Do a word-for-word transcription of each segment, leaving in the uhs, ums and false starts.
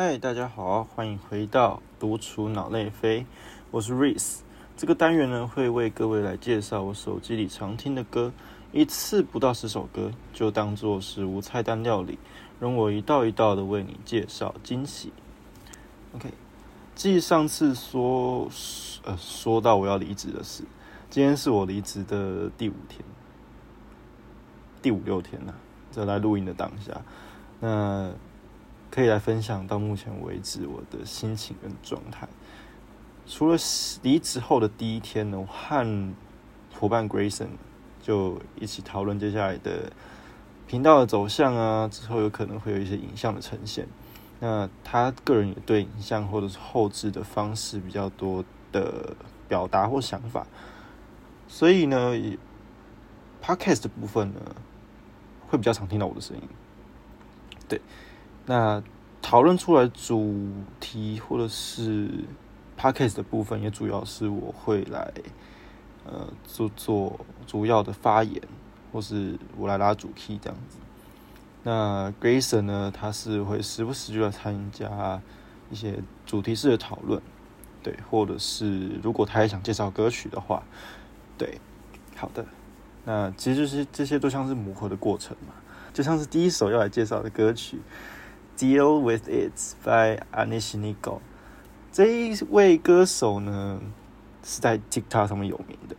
嗨，大家好，欢迎回到独处脑内飞，我是 Riz。 这个单元呢，会为各位来介绍我手机里常听的歌，一次不到十首歌，就当作是无菜单料理，容我一道一道的为你介绍惊喜。 OK， 继上次说呃说到我要离职的事，今天是我离职的第五天第五六天啦、啊、这来录音的当下，那可以来分享到目前为止我的心情跟状态。除了离职后的第一天呢，我和伙伴 Grayson 就一起讨论接下来的频道的走向啊，之后有可能会有一些影像的呈现。那他个人也对影像或者是后制的方式比较多的表达或想法，所以呢 Podcast 的部分呢会比较常听到我的声音。对，那讨论出来主题或者是 podcast 的部分，也主要是我会来呃做做主要的发言，或是我来拉主 key 这样子。那 Grayson 呢，他是会时不时就来参加一些主题式的讨论，对，或者是如果他也想介绍歌曲的话，对，好的。那其实就是这些都像是磨合的过程嘛，就像是第一首要来介绍的歌曲。Deal with it by Ashnikko， 这一位歌手呢是在 TikTok 上面有名的，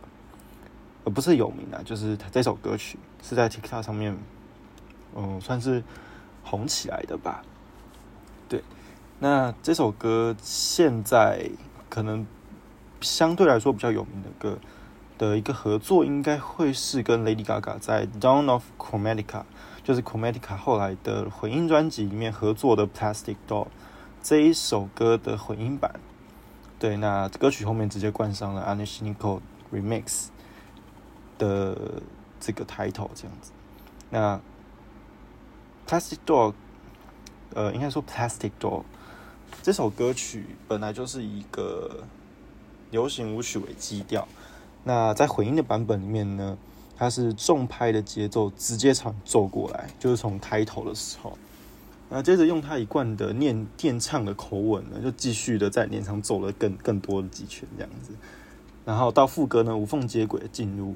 呃，不是有名啊，就是他这首歌曲是在 TikTok 上面，嗯，算是红起来的吧。对，那这首歌现在可能相对来说比较有名的歌的一个合作，应该会是跟 Lady Gaga 在 Dawn of Chromatica。就是 Chromatica 后来的混音专辑里面合作的 Plastic Doll 这一首歌的混音版，对，那歌曲后面直接冠上了 Ashnikko Remix 的这个 title 这样子。那 Plastic Doll， 呃，应该说 Plastic Doll 这首歌曲本来就是一个流行舞曲为基调，那在混音的版本里面呢，它是重拍的节奏直接从奏过来，就是从开头的时候，那接着用它一贯的念念唱的口吻呢，就继续的在念唱奏了更更多的几圈这样子，然后到副歌呢无缝接轨进入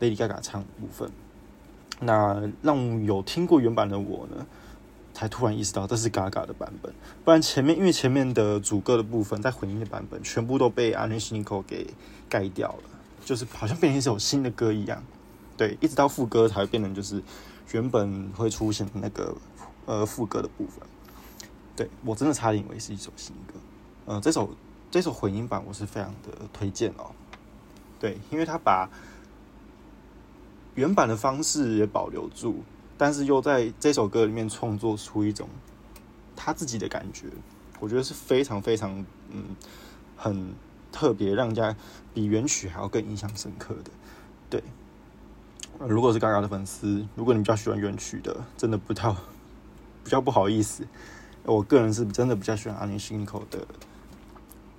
Lady Gaga 唱的部分。那让有听过原版的我呢，才突然意识到这是 Gaga 的版本，不然前面因为前面的主歌的部分在混音的版本全部都被 Ashnikko 给盖掉了。就是好像变成一首新的歌一样，对，一直到副歌才会变成就是原本会出现的那个呃副歌的部分。对，我真的差点以为是一首新歌，呃，这首这首混音版我是非常的推荐哦，对，因为它把原版的方式也保留住，但是又在这首歌里面创作出一种他自己的感觉，我觉得是非常非常嗯很。特别让人家比原曲还要更印象深刻的，对。呃、如果是 Gaga 的粉丝，如果你比较喜欢原曲的，真的不太比较不好意思。我个人是真的比较喜欢 Ashnikko 的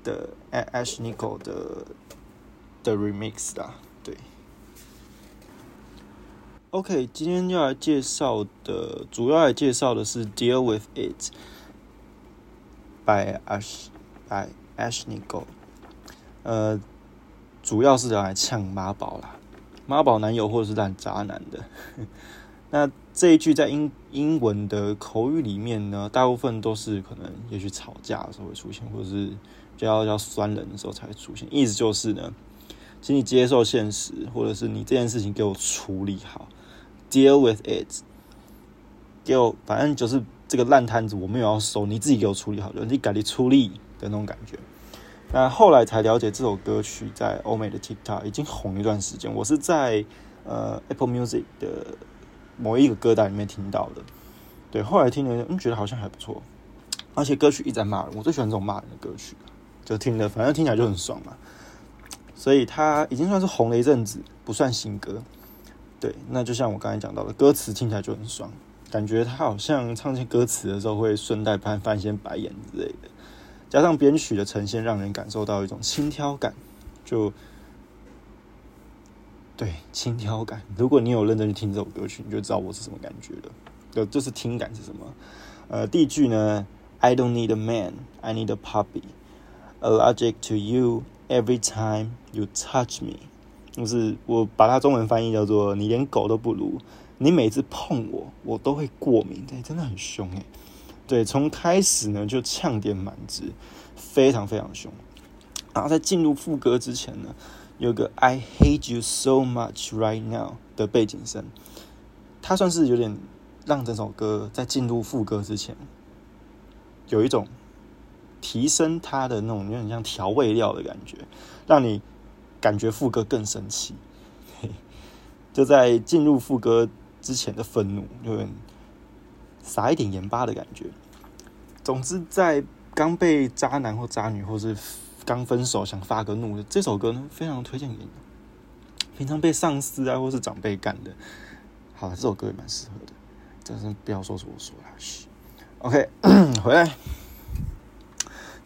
的 Ashnikko 的的 remix 啦，对。OK， 今天要来介绍的，主要来介绍的是 Deal with It by Ash by Ashnikko。呃，主要是来呛妈宝啦，妈宝男友或者是烂渣男的。那这一句在英英文的口语里面呢，大部分都是可能也许吵架的时候会出现，或者是比较要酸人的时候才会出现。意思就是呢，请你接受现实，或者是你这件事情给我处理好 ，deal with it， 给我反正就是这个烂摊子我没有要收，你自己给我处理好，你赶紧处理的那种感觉。那后来才了解这首歌曲在欧美的 TikTok 已经红一段时间，我是在呃 Apple Music 的某一个歌单里面听到的，对，后来听了嗯觉得好像还不错，而且歌曲一直在骂人，我最喜欢这种骂人的歌曲，就听了反正听起来就很爽嘛，所以它已经算是红了一阵子，不算新歌，对，那就像我刚才讲到的，歌词听起来就很爽，感觉它好像唱些歌词的时候会顺带翻翻一些白眼之类的。加上编曲的呈现，让人感受到一种轻佻感，就对轻佻感。如果你有认真去听这首歌曲，你就知道我是什么感觉了。就就是听感是什么。呃，第一句呢 I don't need a man, I need a puppy. Allergic to you every time you touch me. 就是我把它中文翻译叫做你连狗都不如，你每次碰我我都会过敏。对，真的很凶耶。对，从开始呢就呛点满值，非常非常凶。然后在进入副歌之前呢，有个 I hate you so much right now 的背景声，它算是有点让整首歌在进入副歌之前有一种提升它的那种有点像调味料的感觉，让你感觉副歌更生气。就在进入副歌之前的愤怒有点撒一点盐巴的感觉。总之在刚被渣男或渣女或是刚分手想发个怒的这首歌呢，非常推荐给你。平常被上司啊或是长辈干的，好，这首歌也蛮适合的。真是不要说是我说啦，嘘。OK， 回来。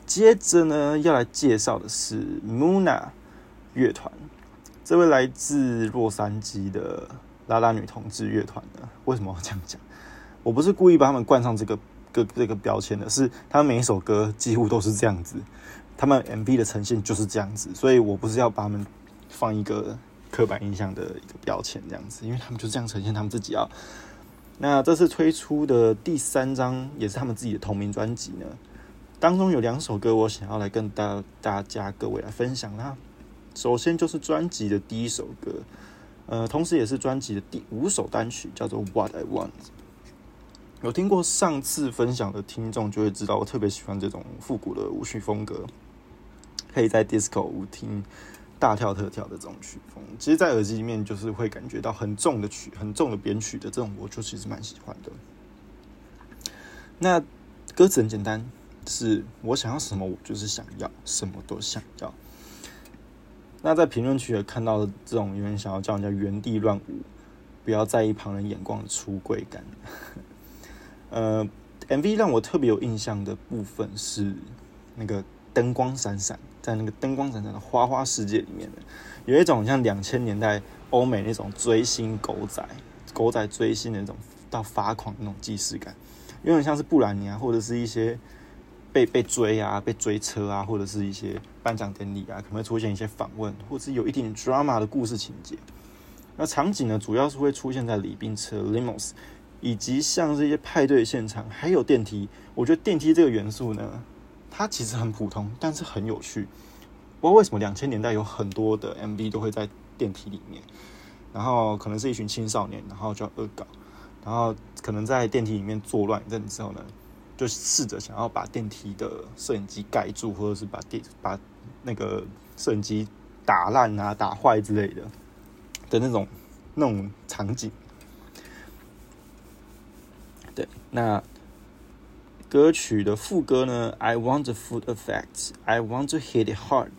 接着呢，要来介绍的是 Muna 乐团，这位来自洛杉矶的拉拉女同志乐团呢。为什么要这样讲？我不是故意把他们冠上这个这个这个标签的，是他们每一首歌几乎都是这样子。他们 M V 的呈现就是这样子，所以我不是要把他们放一个刻板印象的一个标签这样子，因为他们就这样呈现他们自己啊。那这次推出的第三张也是他们自己的同名专辑呢，当中有两首歌我想要来跟大大家各位来分享啦。首先就是专辑的第一首歌，呃，同时也是专辑的第五首单曲，叫做 What I Want。有听过上次分享的听众就会知道，我特别喜欢这种复古的舞曲风格。可以在 disco 舞厅大跳特跳的这种曲风，其实在耳机里面就是会感觉到很重的曲、很重的编曲的这种，我就其实蛮喜欢的。那歌词很简单，是我想要什么，我就是想要什么都想要。那在评论区也看到这种有人想要叫人家原地乱舞，不要在意旁人眼光的出柜感。呃 ，M V 让我特别有印象的部分是那个灯光闪闪，在那个灯光闪闪的花花世界里面的，有一种像两千年代欧美那种追星狗仔、狗仔追星的那种到发狂的那种既视感，有点像是布兰妮啊，或者是一些被被追啊、被追车啊，或者是一些颁奖典礼啊，可能会出现一些访问，或是有一点 drama 的故事情节。那场景呢，主要是会出现在礼宾车 limos。以及像这些派对现场，还有电梯，我觉得电梯这个元素呢，它其实很普通，但是很有趣。不知道为什么两千年代有很多的 M V 都会在电梯里面，然后可能是一群青少年，然后就要恶搞，然后可能在电梯里面作乱一阵之后呢，就试着想要把电梯的摄影机盖住，或者是把电把那个摄影机打烂啊、打坏之类的的那种那种场景。对，那歌曲的副歌呢 I want the food effect, I want to hit it hard,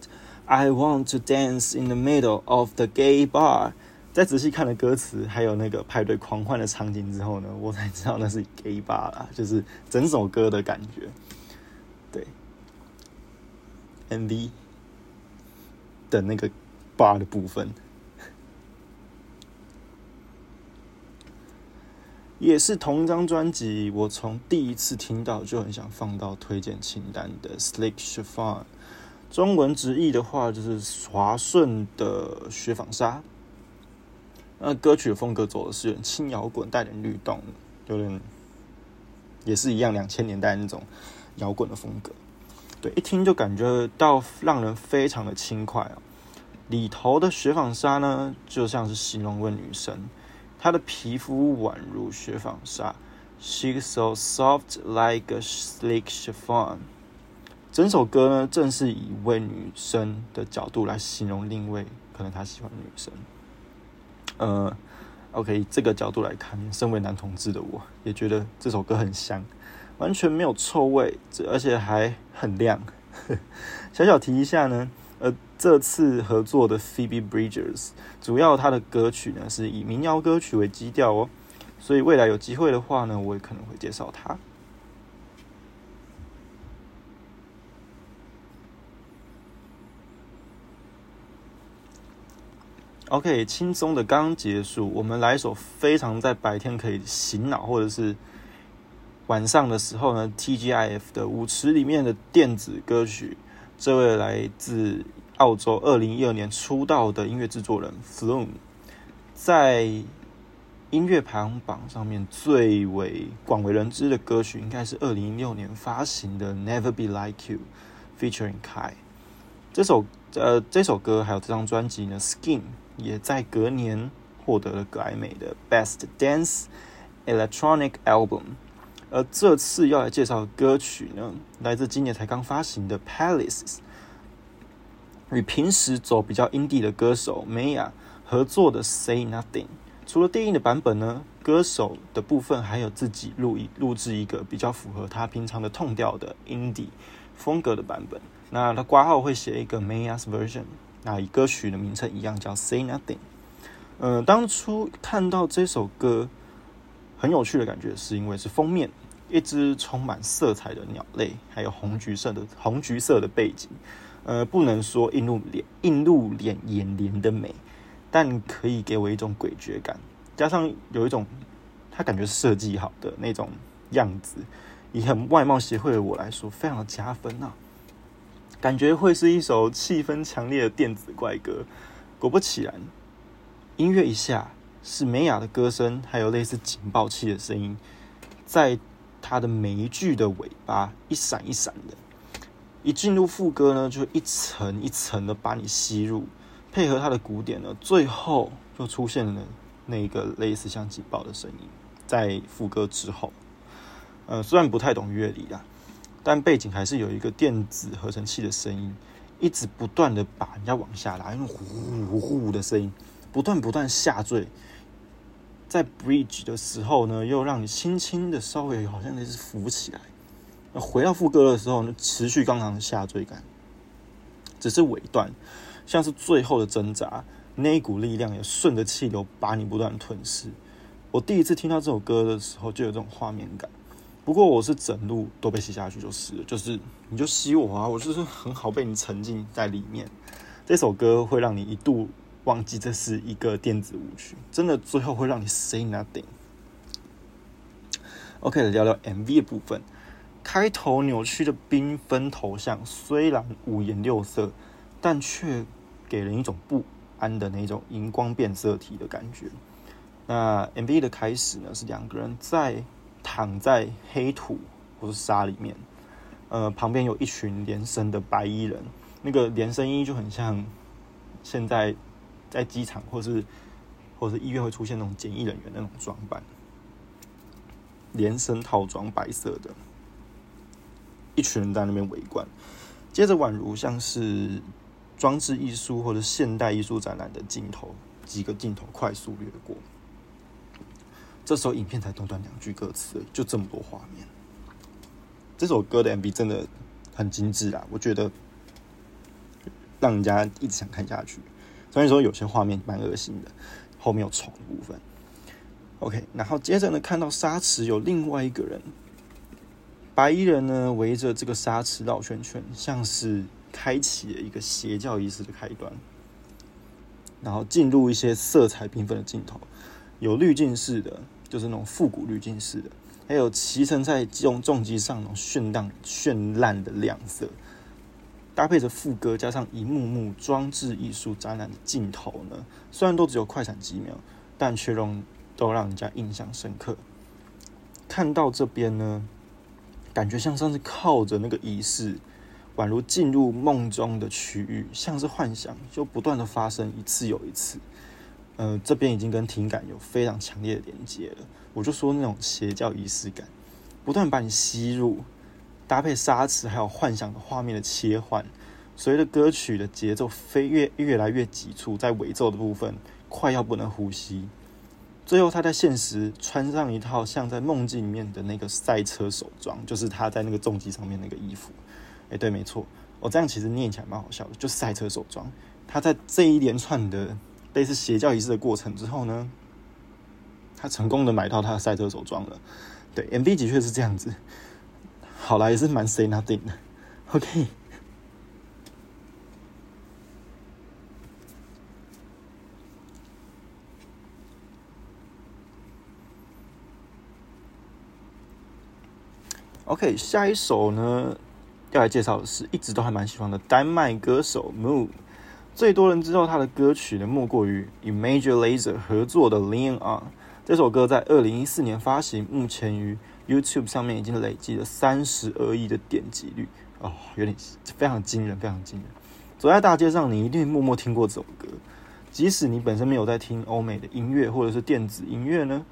I want to dance in the middle of the gay bar。 在仔细看了歌词还有那个派对狂欢的场景之后呢，我才知道那是 gay bar 啦，就是整首歌的感觉。对， M V 的那个 bar 的部分也是同一张专辑，我从第一次听到就很想放到推荐清单的 Silk Chiffon， 中文直译的话就是滑顺的雪纺纱。那歌曲的风格走的是有点轻摇滚，带点律动，有点也是一样两千年代那种摇滚的风格。对，一听就感觉到让人非常的轻快啊。里头的雪纺纱呢，就像是形容问女生。她的皮肤宛如雪纺纱 ，She's so soft like a silk chiffon。整首歌呢，正是以一位女生的角度来形容另一位可能她喜欢的女生。呃 ，OK， 这个角度来看，身为男同志的我也觉得这首歌很香，完全没有臭味，而且还很亮。小小提一下呢，呃。这次合作的 Phoebe Bridgers 主要她的歌曲呢是以民谣歌曲为基调哦，所以未来有机会的话呢，我也可能会介绍她。OK， 轻松的刚结束，我们来一首非常在白天可以醒脑或者是晚上的时候呢 T G I F 的舞池里面的电子歌曲，这位来自澳洲二零一二年出道的音乐制作人 Flume 在音乐排行榜上面最为广为人知的歌曲应该是二零一六年发行的 Never Be Like You featuring Kai。 这首呃这首歌还有这张专辑呢 Skin 也在隔年获得了格莱美的 Best Dance Electronic Album。 而这次要来介绍的歌曲呢，来自今年才刚发行的 Palaces， 与平时走比较 indie 的歌手 M A Y A 合作的 Say Nothing。除了电影的版本呢，歌手的部分还有自己录录制一个比较符合他平常的痛调的 indie 风格的版本。那他括号会写一个 M A Y A's version， 那以歌曲的名称一样叫 Say Nothing。呃，当初看到这首歌很有趣的感觉，是因为是封面一只充满色彩的鸟类，还有红橘色的红橘色的背景，呃，不能说映入脸映入脸眼帘的美。但可以给我一种诡谲感，加上有一种他感觉设计好的那种样子，以很外貌协会的我来说非常的加分啊，感觉会是一首气氛强烈的电子怪歌。果不其然，音乐一下是M A Y A的歌声，还有类似警报器的声音，在他的每一句的尾巴一闪一闪的，一进入副歌呢就一层一层的把你吸入，配合它的鼓点呢，最后就出现了那个类似像警报的声音，在副歌之后。呃，虽然不太懂乐理啦，但背景还是有一个电子合成器的声音，一直不断的把人家往下拉，用呼呼呼呼的声音，不断不断下坠。在 bridge 的时候呢，又让你轻轻的稍微好像类似浮起来。回到副歌的时候呢，持续刚刚的下坠感，只是尾段。像是最后的挣扎，那一股力量也顺着气流把你不断吞噬。我第一次听到这首歌的时候就有这种画面感，不过我是整路都被吸下去就是了，就是你就吸我啊，我就是很好被你沉浸在里面。这首歌会让你一度忘记这是一个电子舞曲，真的最后会让你 say nothing。OK， 来聊聊 M V 的部分。开头扭曲的缤纷头像虽然五颜六色，但却给人一种不安的那种荧光变色体的感觉。那 M V 的开始呢，是两个人在躺在黑土或是沙里面，呃，旁边有一群连身的白衣人，那个连身衣就很像现在在机场或是或是医院会出现那种检疫人员那种装扮，连身套装白色的，一群人在那边围观，接着宛如像是装置艺术或者现代艺术展览的镜头，几个镜头快速掠过。这时候影片才短短两句歌词，就这么多画面。这首歌的 M V 真的很精致啦，我觉得让人家一直想看下去。虽然说有些画面蛮恶心的，后面有虫的部分。OK， 然后接着呢，看到沙池有另外一个人，白衣人呢围着这个沙池绕圈圈，像是开启了一个邪教仪式的开端，然后进入一些色彩缤纷的镜头，有滤镜式的，就是那种复古滤镜式的，还有骑乘在重重机上那种绚烂绚烂的亮色，搭配着副歌加上一幕幕装置艺术展览的镜头呢，虽然都只有快闪几秒，但却让都让人家印象深刻。看到这边呢，感觉像像是靠着那个仪式，宛如进入梦中的区域，像是幻想就不断的发生一次又一次。呃，这边已经跟体感有非常强烈的连接了。我就说那种邪教仪式感，不断把你吸入，搭配沙池还有幻想的画面的切换，随着歌曲的节奏飞越越来越急促，在尾奏的部分快要不能呼吸。最后他在现实穿上一套像在梦境里面的那个赛车手装，就是他在那个重机上面那个衣服。哎，对，没错，我、哦、这样其实念起来蛮好笑的，就是赛车手装。他在这一连串的类似邪教仪式的过程之后呢，他成功的买到他的赛车手装了。对 ，M V 的确是这样子，好啦，也是蛮 say nothing 的。OK。OK， 下一首呢要来介绍的是一直都还蛮喜欢的丹麦歌手 Mø， 最多人知道他的歌曲呢莫过于与 Major Lazer 合作的 Lean On， 这首歌在二零一四年发行，目前于 YouTube 上面已经累积了三十二亿的点击率哦，有点非常惊人，非常惊人。走在大街上，你一定默默听过这首歌，即使你本身没有在听欧美的音乐或者是电子音乐呢，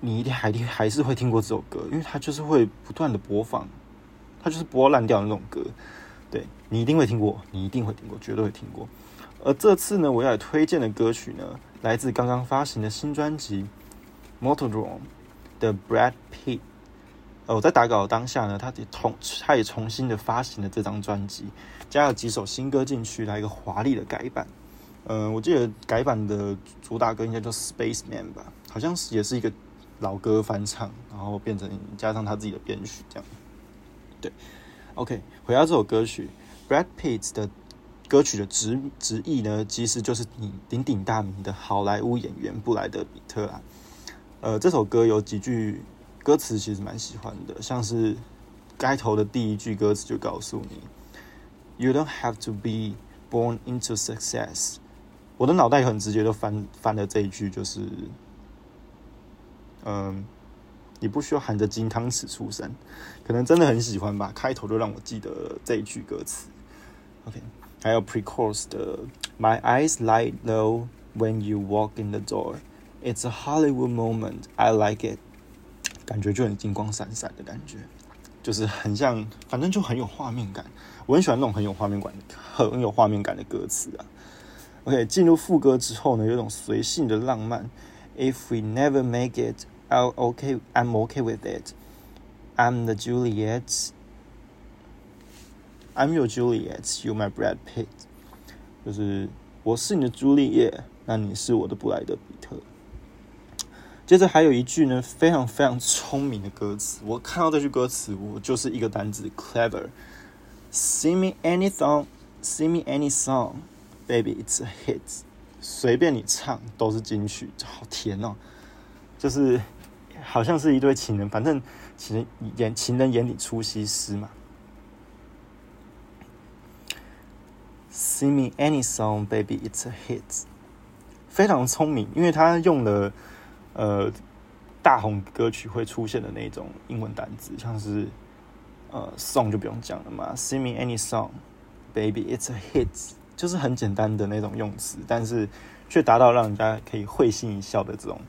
你一定还还是会听过这首歌，因为它就是会不断的播放，它就是播烂掉的那种歌，对，你一定会听过，你一定会听过，绝对会听过。而这次呢，我要来推荐的歌曲呢，来自刚刚发行的新专辑《Motodrome》的 Brad Pitt。呃，我在打稿当下呢，他也重他也重新的发行了这张专辑，加了几首新歌进去，来一个华丽的改版。呃，我记得改版的主打歌应该叫《Space Man》吧，好像是也是一个老歌翻唱，然后变成加上他自己的编曲这样。对 ，OK， 回到这首歌曲 ，Brad Pitt 的歌曲的直直译呢，其实就是鼎鼎大名的好莱坞演员布莱德比特啦。呃，这首歌有几句歌词其实蛮喜欢的，像是开头的第一句歌词就告诉你 ，You don't have to be born into success。我的脑袋很直接就翻翻了这一句，就是。嗯，你不需要含着金汤匙出生，可能真的很喜欢吧。开头就让我记得这一句歌词。OK， 还有 pre-chorus 的 My eyes light low when you walk in the door. It's a Hollywood moment. I like it. 感觉就很金光闪闪的感觉，就是很像，反正就很有画面感。我很喜欢那种很有画面感、很有画面感的歌词啊。OK， 进入副歌之后呢，有一种随性的浪漫。If we never make it, I'll okay, I'm okay with it. I'm the Juliet. I'm your Juliet, you're my Brad Pitt. 就是我是你的朱丽叶，那你是我的布莱德比特。接着还有一句呢，非常非常聪明的歌词。我看到这句歌词，我就是一个单字 clever. Sing me any song, sing me any song, baby, it's a hit.随便你唱都是金曲，好甜哦！就是好像是一对情人，反正情人眼情人眼里出西施嘛。Sing me any song, baby, it's a hit。非常聪明，因为他用了呃大红歌曲会出现的那种英文单字，像是呃 song 就不用讲了嘛。Sing me any song, baby, it's a hit。就是很简单的那种用词，但是却达到让人家可以会心一笑的这种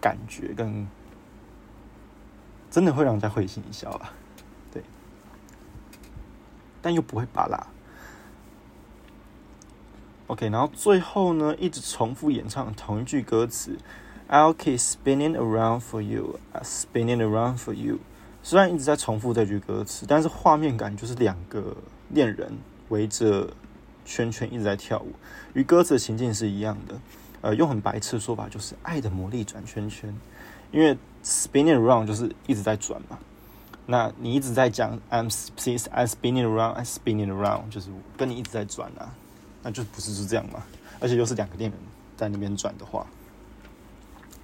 感觉，跟真的会让人家会心一笑啦，对，但又不会芭乐。OK， 然后最后呢，一直重复演唱同一句歌词 ，I'll keep spinning around for you, spinning around for you。虽然一直在重复这句歌词，但是画面感就是两个恋人围着。圈圈一直在跳舞，与歌词的情境是一样的。呃，用很白痴的说法就是“爱的魔力转圈圈”，因为 spinning around 就是一直在转嘛。那你一直在讲 I'm, I'm spinning around, I'm spinning around， 就是跟你一直在转啊，那就不是就这样嘛。而且又是两个恋人在那边转的话，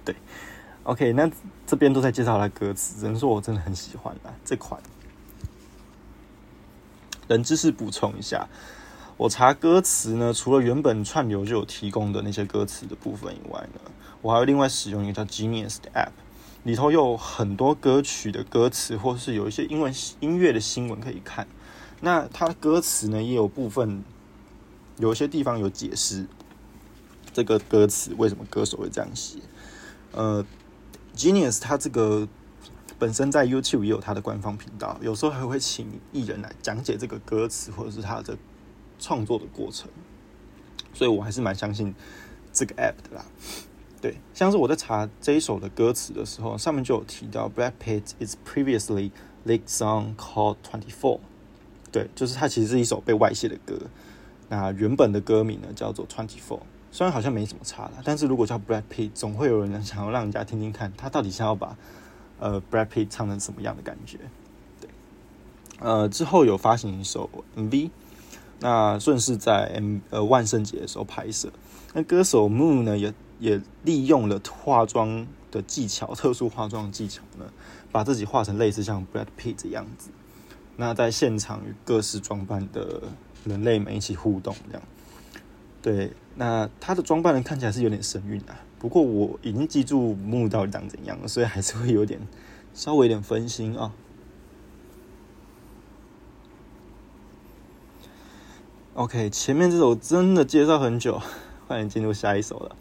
对。OK， 那这边都在介绍他的歌词，只能说我真的很喜欢啦这款。人知识补充一下。我查歌词呢，除了原本串流就有提供的那些歌词的部分以外呢，我还会另外使用一个叫 Genius 的 App， 里头有很多歌曲的歌词，或是有一些英文音乐的新闻可以看。那它的歌词呢，也有部分有一些地方有解释这个歌词为什么歌手会这样写。呃 ，Genius 它这个本身在 YouTube 也有它的官方频道，有时候还会请艺人来讲解这个歌词或者是它的。创作的过程，所以我还是蛮相信这个 app 的啦。对，像是我在查这一首的歌词的时候，上面就有提到 Brad Pitt is previously leaked song called twenty-four。对，就是它其实是一首被外泄的歌。那原本的歌名呢叫做twenty-four，虽然好像没什么差啦，但是如果叫 Brad Pitt， 总会有人想要让人家听听看，他到底想要把呃 Brad Pitt 唱成什么样的感觉。对，呃，之后有发行一首 M V。那顺势在 M, 呃万圣节的时候拍摄，那歌手 Mø 呢也也利用了化妆的技巧，特殊化妆的技巧呢，把自己画成类似像 Brad Pitt 的样子，那在现场与各式装扮的人类们一起互动这样。对，那他的装扮人看起来是有点神韵啊，不过我已经记住Mø到底长怎样了，所以还是会有点稍微有点分心啊。OK， 前面这首真的介绍很久，快点进入下一首了。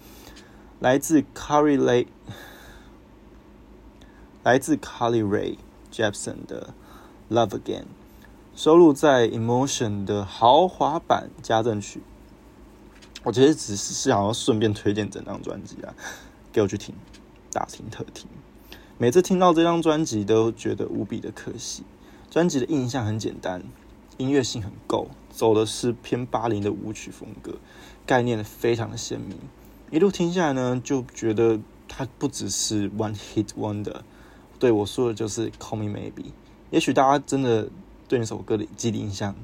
来自 Carly Rae， 来自 Carly Rae Jepsen 的 Love Again， 收录在 Emotion 的豪华版家政曲。我其实只是想要顺便推荐整张专辑啊，给我去听，大听特听。每次听到这张专辑都觉得无比的可惜。专辑的印象很简单，音乐性很够，走的是偏八十的舞曲风格，概念非常的鲜明。一路听下来呢，就觉得它不只是 one hit wonder， 对，我说的就是 Call Me Maybe。也许大家真的对那首歌的记忆印象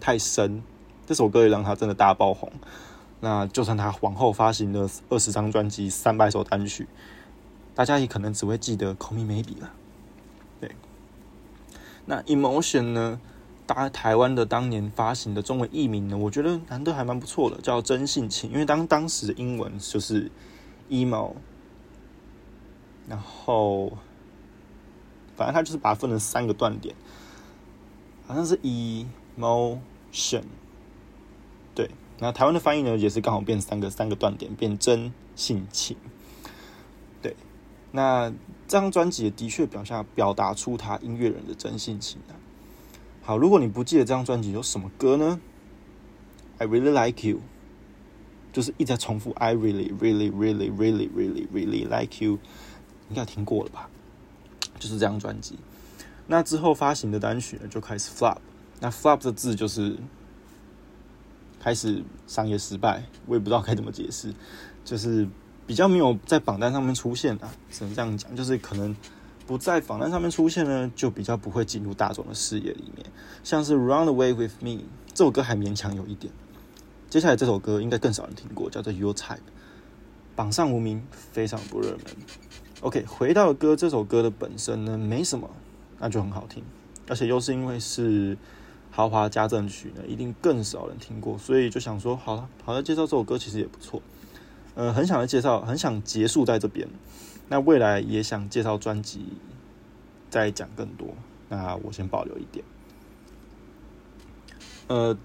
太深，这首歌也让它真的大爆红。那就算它往后发行了二十张专辑、三百首单曲，大家也可能只会记得 Call Me Maybe 了。对，那 Emotion 呢？大台湾的当年发行的中文译名呢，我觉得难度还蛮不错的，叫真性情。因为当当时的英文就是 emo， 然后反正它就是把它分成三个断点，好像是 emotion， 对。那台湾的翻译呢，也是刚好变三个三个断点，变真性情。对，那这张专辑也的确表现表达出他音乐人的真性情啊。好，如果你不记得这张专辑有什么歌呢 ？I really like you， 就是一直在重复 I really, really, really, really, really, really like you， 你应该听过了吧？就是这张专辑。那之后发行的单曲呢，就开始 flop。那 flop 的字就是开始商业失败，我也不知道该怎么解释，就是比较没有在榜单上面出现啊，只能这样讲，就是可能。不在榜单上面出现呢，就比较不会进入大众的视野里面。像是 Run Away With Me 这首歌还勉强有一点，接下来这首歌应该更少人听过，叫做 Your Type， 榜上无名，非常不热门。 OK， 回到歌，这首歌的本身呢没什么，那就很好听，而且又是因为是豪华家政曲呢，一定更少人听过，所以就想说好了，好了，介绍这首歌其实也不错，呃，很想介绍，很想结束在这边。那未来也想介绍专辑，再讲更多。那我先保留一点。呃，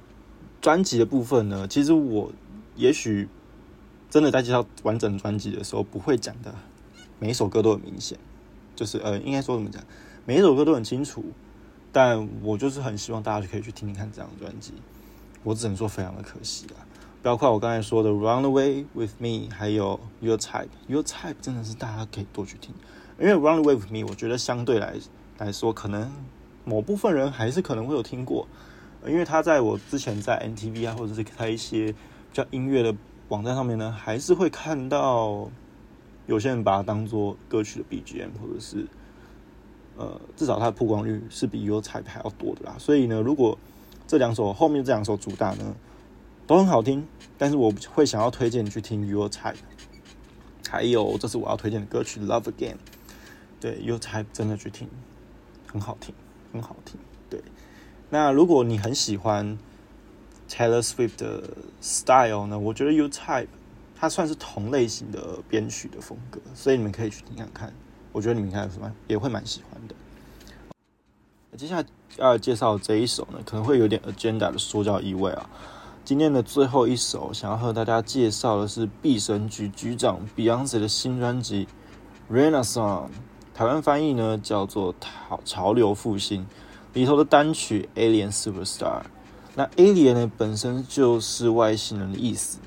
专辑的部分呢，其实我也许真的在介绍完整专辑的时候不会讲的，每一首歌都很明显，就是呃，应该说怎么讲，每一首歌都很清楚。但我就是很希望大家可以去听听看这张专辑。我只能说非常的可惜啦。包括我刚才说的 Run Away With Me 还有 Your Type， Your Type 真的是大家可以多去听，因为 Run Away With Me 我觉得相对 来, 来说可能某部分人还是可能会有听过，因为他在我之前在 M T V 啊，或者是他一些比较音乐的网站上面呢，还是会看到有些人把它当作歌曲的 B G M， 或者是呃，至少它的曝光率是比 Your Type 还要多的啦。所以呢，如果这两首后面这两首主打呢都很好听，但是我会想要推荐你去听 Your Type， 还有这是我要推荐的歌曲 Love Again。 对， Your Type 真的去听，很好听，很好听。对，那如果你很喜欢 Taylor Swift 的 style 呢，我觉得 Your Type 它算是同类型的编曲的风格，所以你们可以去听看看，我觉得你们应该也会蛮喜欢的。接下来要介绍这一首呢，可能会有点 agenda 的说教意味啊。今天的最后一首想要和大家介绍的是毕神局局长 Beyonce 的新专辑 Renaissance， 台湾翻译呢叫做潮流复兴，里头的单曲 Alien Superstar。 那 Alien 呢本身就是外星人的意思，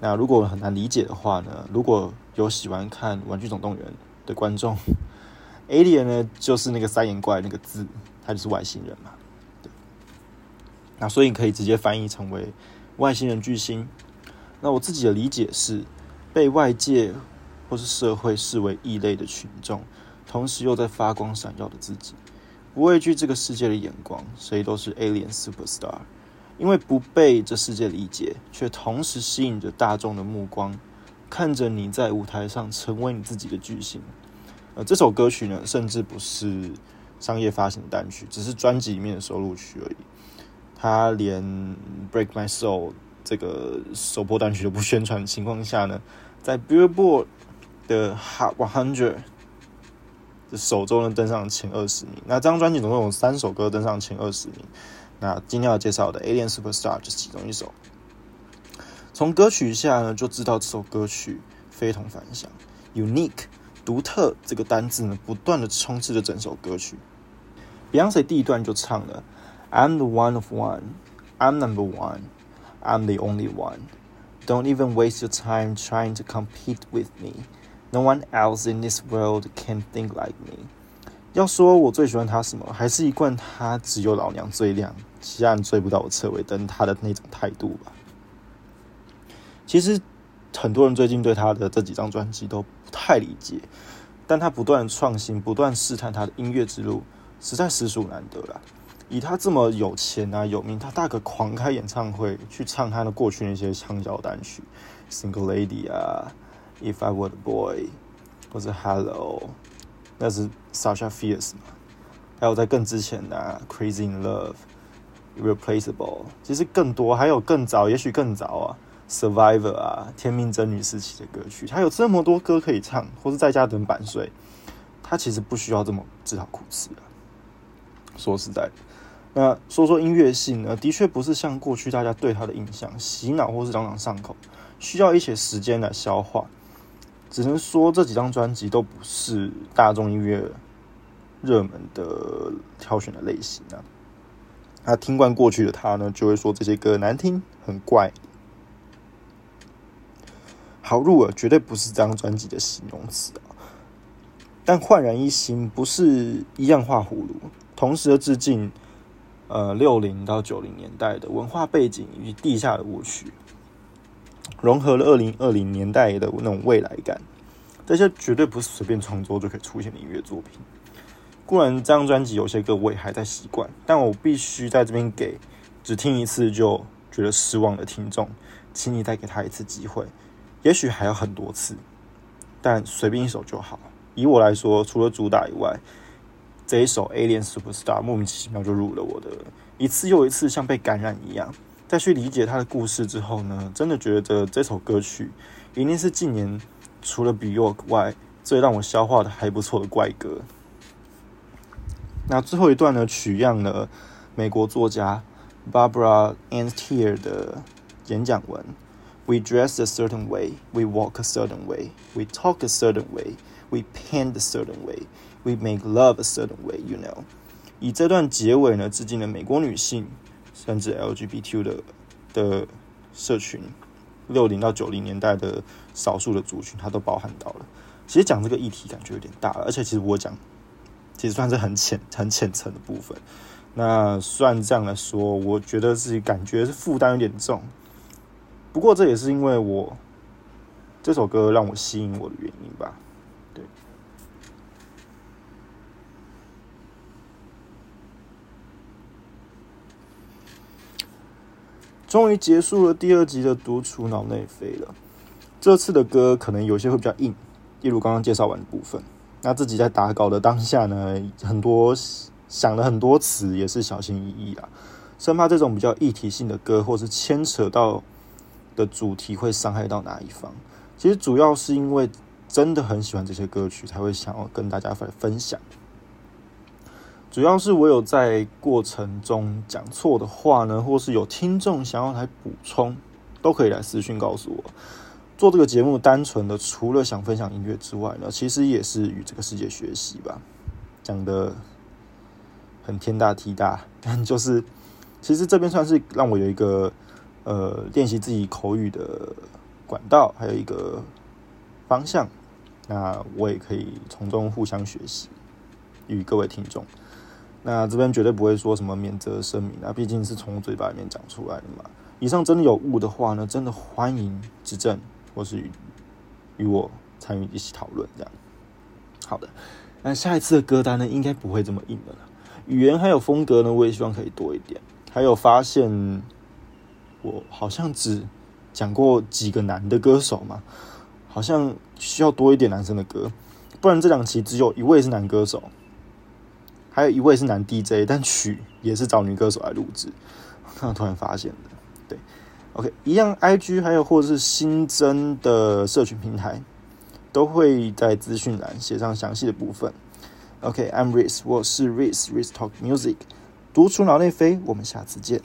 那如果很难理解的话呢，如果有喜欢看玩具总动员的观众， Alien 呢就是那个三眼怪那个字，它就是外星人嘛。那所以可以直接翻译成为外星人巨星。那我自己的理解是，被外界或是社会视为异类的群众，同时又在发光闪耀的自己，不畏惧这个世界的眼光，谁都是 Alien Superstar。 因为不被这世界理解，却同时吸引着大众的目光，看着你在舞台上成为你自己的巨星。呃，这首歌曲呢，甚至不是商业发行单曲，只是专辑里面的收录曲而已。他连 Break My Soul 这个首播单曲都不宣传的情况下呢，在 Billboard 的 Hot 一百的首周呢登上前二十名。那这张专辑总共有三首歌登上前二十名，那今天要介绍的 Alien Superstar 就是其中一首。从歌曲下呢就知道这首歌曲非同凡响。 Unique 独特这个单字呢不断的充斥着整首歌曲。 Beyoncé 第一段就唱了 I'm the one of one, I'm number one, I'm the only one. Don't even waste your time trying to compete with me. No one else in this world can think like me. 要说我最喜欢他什么，还是一贯他只有老娘最亮，其他人追不到我车尾灯他的那种态度吧。其实很多人最近对他的这几张专辑都不太理解，但他不断创新，不断试探他的音乐之路，实在实属难得啦。以他这么有钱啊有名，他大可狂开演唱会去唱他的过去那些畅销单曲 Single Lady 啊 If I Were a Boy 或者 Hello， 那是 Sasha Fierce 嘛，还有在更之前啊 Crazy in Love Irreplaceable， 其实更多还有更早，也许更早啊Survivor 啊，天命真女时期的歌曲，他有这么多歌可以唱，或是在家等版税，他其实不需要这么自讨苦吃了。说实在的，那说说音乐性呢，的确不是像过去大家对他的印象洗脑或是朗朗上口，需要一些时间来消化。只能说这几张专辑都不是大众音乐热门的挑选的类型啊。他听惯过去的他呢，就会说这些歌难听，很怪。好入耳绝对不是这张专辑的形容词啊，但焕然一新，不是一样画葫芦，同时的致敬呃六零到九零年代的文化背景与地下的舞曲，融合了二零二零年代的那种未来感，这些绝对不是随便创作就可以出现的音乐作品。固然这张专辑有些歌我也还在习惯，但我必须在这边给只听一次就觉得失望的听众，请你再给他一次机会。也许还有很多次，但随便一首就好。以我来说，除了主打以外，这一首 Alien Superstar 莫名其妙就入了我的一次又一次，像被感染一样。再去理解它的故事之后呢，真的觉得这首歌曲一定是近年除了 Björk 外最让我消化的还不错的怪歌。那最后一段呢，取样了美国作家 Barbara Ann Teer 的演讲文。We dress a certain way, we walk a certain way, we talk a certain way, we paint a certain way, we make love a certain way, you know. 以这段结尾呢，致敬了美国女性，甚至 L G B T 的的社群，六零到九零年代的少数的族群，它都包含到了。其实讲这个议题感觉有点大了，而且其实我讲，其实算是很浅、很浅层的部分。那虽然这样来说，我觉得自己感觉是负担有点重。不过这也是因为我这首歌让我吸引我的原因吧，对。终于结束了第二集的独处脑内飞了。这次的歌可能有些会比较硬，例如刚刚介绍完的部分。那自己在打稿的当下呢，很多想了很多词，也是小心翼翼啊，生怕这种比较议题性的歌，或是牵扯到的主题会伤害到哪一方？其实主要是因为真的很喜欢这些歌曲，才会想要跟大家分享。主要是我有在过程中讲错的话呢，或是有听众想要来补充，都可以来私讯告诉我。做这个节目单纯的除了想分享音乐之外呢，其实也是与这个世界学习吧。讲的很天大地大，但就是其实这边算是让我有一个呃，练习自己口语的管道，还有一个方向，那我也可以从中互相学习，与各位听众。那这边绝对不会说什么免责声明啊，毕竟是从嘴巴里面讲出来的嘛。以上真的有误的话呢，真的欢迎指正，或是与与我参与一起讨论这样。好的，那下一次的歌单呢，应该不会这么硬了啦。语言还有风格呢，我也希望可以多一点。还有发现。我好像只讲过几个男的歌手嘛，好像需要多一点男生的歌，不不然这两期只有一位是男歌手，还有一位是男 D J， 但曲也是找女歌手来录制。我突然发现的，对 ，OK， 一样 I G 还有或者是新增的社群平台，都会在资讯栏写上详细的部分。OK，I'm Riz， 我是 Riz，Riz Talk Music， 独处脑内飞，我们下次见。